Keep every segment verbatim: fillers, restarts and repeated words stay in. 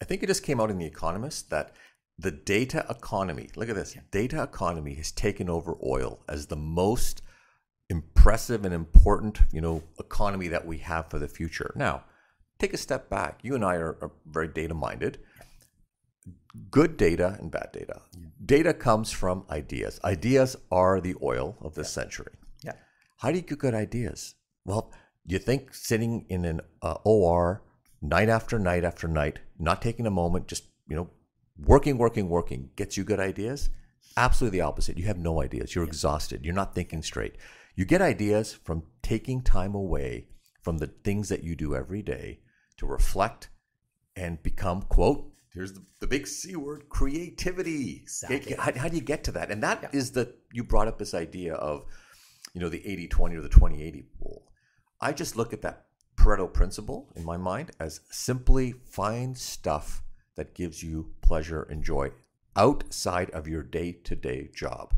I think it just came out in The Economist that the data economy, look at this, yeah. data economy has taken over oil as the most impressive and important, you know, economy that we have for the future. Now, take a step back. You and I are, are very data-minded. Good data and bad data. Yeah. Data comes from ideas. Ideas are the oil of this yeah. century. Yeah. How do you get good ideas? Well, you think sitting in an uh, O R night after night after night, not taking a moment, just, you know, working, working, working gets you good ideas? Absolutely the opposite. You have no ideas. You're yeah. exhausted. You're not thinking straight. You get ideas from taking time away from the things that you do every day to reflect and become, quote, here's the, the big C word, creativity. Exactly. How, how do you get to that? And that yeah. is the, you brought up this idea of, you know, the eighty twenty or the twenty eighty rule. I just look at that Pareto principle in my mind as simply find stuff that gives you pleasure and joy outside of your day-to-day job.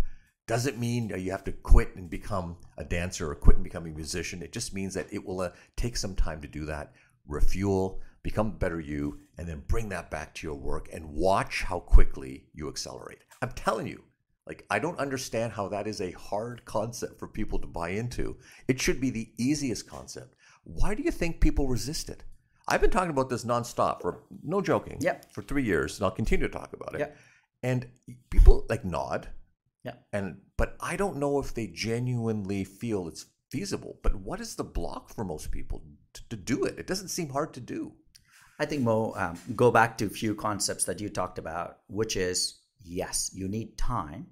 Doesn't mean you have to quit and become a dancer or quit and become a musician. It just means that it will uh, take some time to do that, refuel, become better you, and then bring that back to your work and watch how quickly you accelerate. I'm telling you, like, I don't understand how that is a hard concept for people to buy into. It should be the easiest concept. Why do you think people resist it? I've been talking about this nonstop, for no joking, yep. for three years, and I'll continue to talk about it. Yep. And people like nod, yep. and but I don't know if they genuinely feel it's feasible. But what is the block for most people to, to do it? It doesn't seem hard to do. I think, Mo, um, go back to a few concepts that you talked about, which is, yes, you need time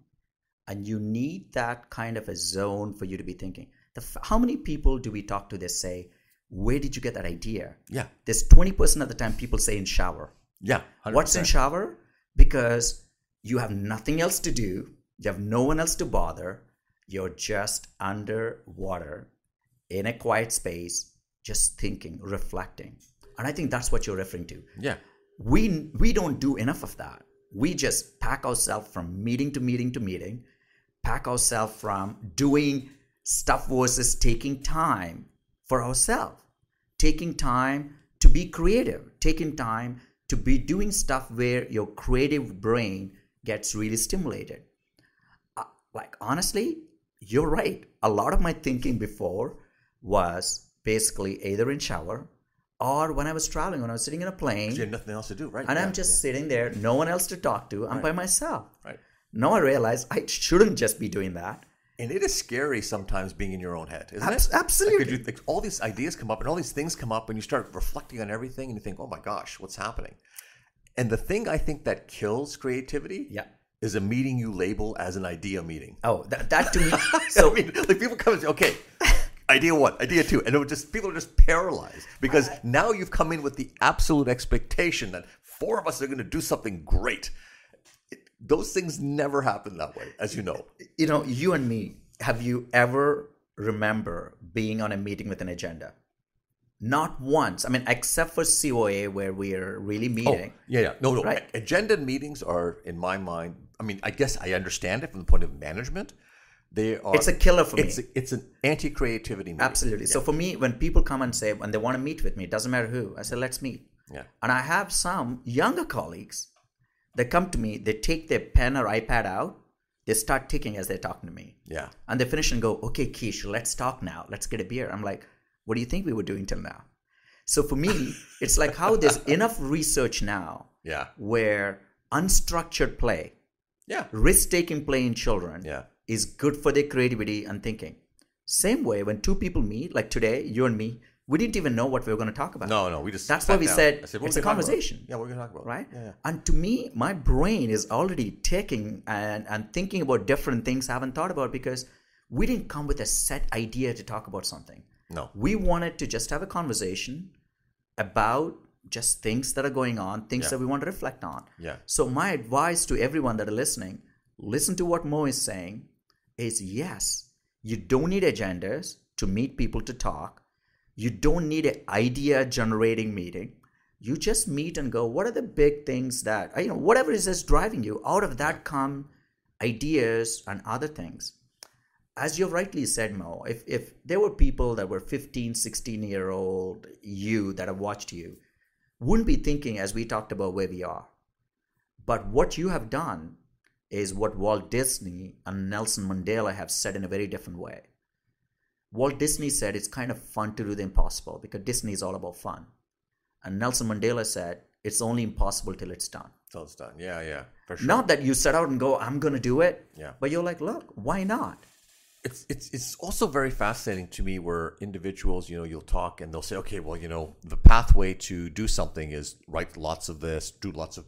and you need that kind of a zone for you to be thinking. The f- how many people do we talk to that say, where did you get that idea? Yeah. There's twenty percent of the time people say in shower. Yeah, one hundred percent. What's in shower? Because you have nothing else to do. You have no one else to bother. You're just underwater in a quiet space, just thinking, reflecting. And I think that's what you're referring to. Yeah. We we don't do enough of that. We just pack ourselves from meeting to meeting to meeting, pack ourselves from doing stuff versus taking time for ourselves, taking time to be creative, taking time to be doing stuff where your creative brain gets really stimulated. Uh, like, honestly, you're right. A lot of my thinking before was basically either in shower or when I was traveling, when I was sitting in a plane. You had nothing else to do, right? And yeah, I'm just yeah. sitting there, no one else to talk to. I'm right. by myself. Right. Now I realize I shouldn't just be doing that. And it is scary sometimes being in your own head, isn't Ab- it? Absolutely. Like, could you, like, all these ideas come up and all these things come up and you start reflecting on everything and you think, oh my gosh, what's happening? And the thing I think that kills creativity yeah. is a meeting you label as an idea meeting. Oh, that, that to me. So I mean, like, people come and say, okay. Idea one, idea two, and it would just, people are just paralyzed because I, now you've come in with the absolute expectation that four of us are going to do something great. It, those things never happen that way, as you know. You know, you and me, have you ever remember being on a meeting with an agenda? Not once. I mean, except for C O A where we are really meeting. Oh, yeah, yeah. No, no. Right? Agenda meetings are, in my mind, I mean, I guess I understand it from the point of management. They are, it's a killer for it's me. A, it's an anti-creativity meeting. Absolutely. Yeah. So for me, when people come and say, when they want to meet with me, it doesn't matter who, I say, let's meet. Yeah. And I have some younger colleagues that come to me, they take their pen or iPad out, they start ticking as they're talking to me. Yeah. And they finish and go, okay, Kish, let's talk now. Let's get a beer. I'm like, what do you think we were doing till now? So for me, it's like how there's enough research now yeah. where unstructured play, yeah. risk-taking play in children, yeah. is good for their creativity and thinking. Same way when two people meet, like today, you and me, we didn't even know what we were going to talk about. No, no, we just That's why we down. said, said it's a conversation. Yeah, we're going to talk about it. Right? Yeah, yeah. And to me, my brain is already taking and, and thinking about different things I haven't thought about because we didn't come with a set idea to talk about something. No. We wanted to just have a conversation about just things that are going on, things yeah. that we want to reflect on. Yeah. So my advice to everyone that are listening, listen to what Mo is saying. Is yes, you don't need agendas to meet people to talk. You don't need an idea-generating meeting. You just meet and go, what are the big things that, you know, whatever is that's driving you, out of that come ideas and other things. As you rightly said, Mo, if, if there were people that were fifteen, sixteen-year-old you that have watched you, wouldn't be thinking as we talked about where we are. But what you have done is what Walt Disney and Nelson Mandela have said in a very different way. Walt Disney said it's kind of fun to do the impossible because Disney is all about fun. And Nelson Mandela said it's only impossible till it's done. Till it's done, yeah, yeah, for sure. Not that you set out and go, I'm going to do it. Yeah. But you're like, look, why not? It's, it's it's also very fascinating to me where individuals, you know, you'll talk and they'll say, okay, well, you know, the pathway to do something is write lots of this, do lots of,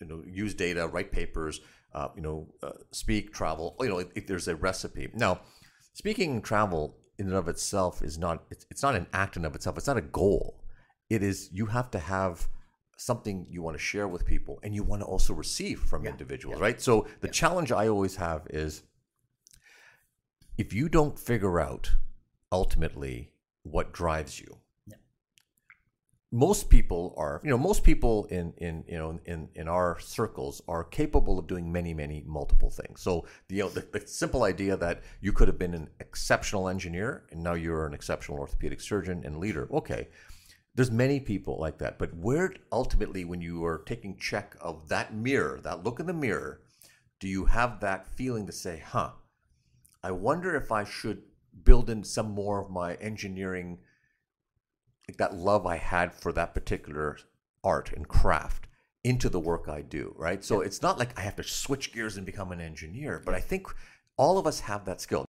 you know, use data, write papers, uh, you know, uh, speak, travel, you know, if, if there's a recipe. Now, speaking and travel in and of itself is not, it's, it's not an act in and of itself. It's not a goal. It is, you have to have something you want to share with people and you want to also receive from yeah, individuals, yeah. right? So the yeah. challenge I always have is, if you don't figure out ultimately what drives you, yeah. most people are, you know, most people in, in, you know, in, in our circles are capable of doing many, many multiple things. So, you know, the, the simple idea that you could have been an exceptional engineer and now you're an exceptional orthopedic surgeon and leader. Okay. There's many people like that, but where ultimately, when you are taking check of that mirror, that look in the mirror, do you have that feeling to say, huh, I wonder if I should build in some more of my engineering, like that love I had for that particular art and craft into the work I do, right? So yeah. it's not like I have to switch gears and become an engineer, but I think all of us have that skill.